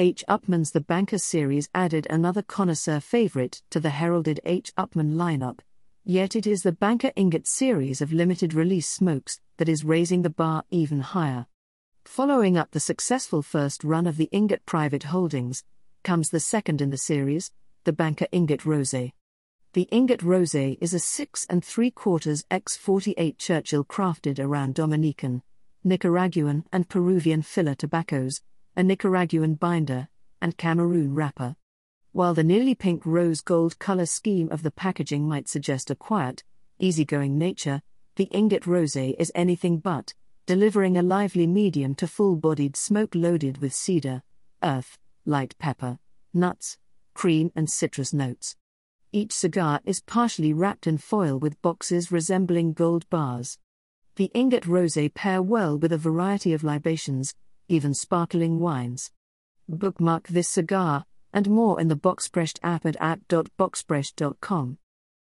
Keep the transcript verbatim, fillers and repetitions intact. H. Upmann's The Banker series added another connoisseur favorite to the heralded H. Upmann lineup, yet it is the Banker Ingot series of limited-release smokes that is raising the bar even higher. Following up the successful first run of the Ingot Private Holdings, comes the second in the series, the Banker Ingot Rosé. The Ingot Rosé is a six and three quarters by forty-eight Churchill crafted around Dominican, Nicaraguan and Peruvian filler tobaccos, a Nicaraguan binder, and Cameroon wrapper. While the nearly pink rose-gold color scheme of the packaging might suggest a quiet, easygoing nature, the Ingot Rosé is anything but, delivering a lively medium to full-bodied smoke loaded with cedar, earth, light pepper, nuts, cream and citrus notes. Each cigar is partially wrapped in foil with boxes resembling gold bars. The Ingot Rosé pair well with a variety of libations, even sparkling wines. Bookmark this cigar and more in the Boxpressd app at app dot boxpressd dot com.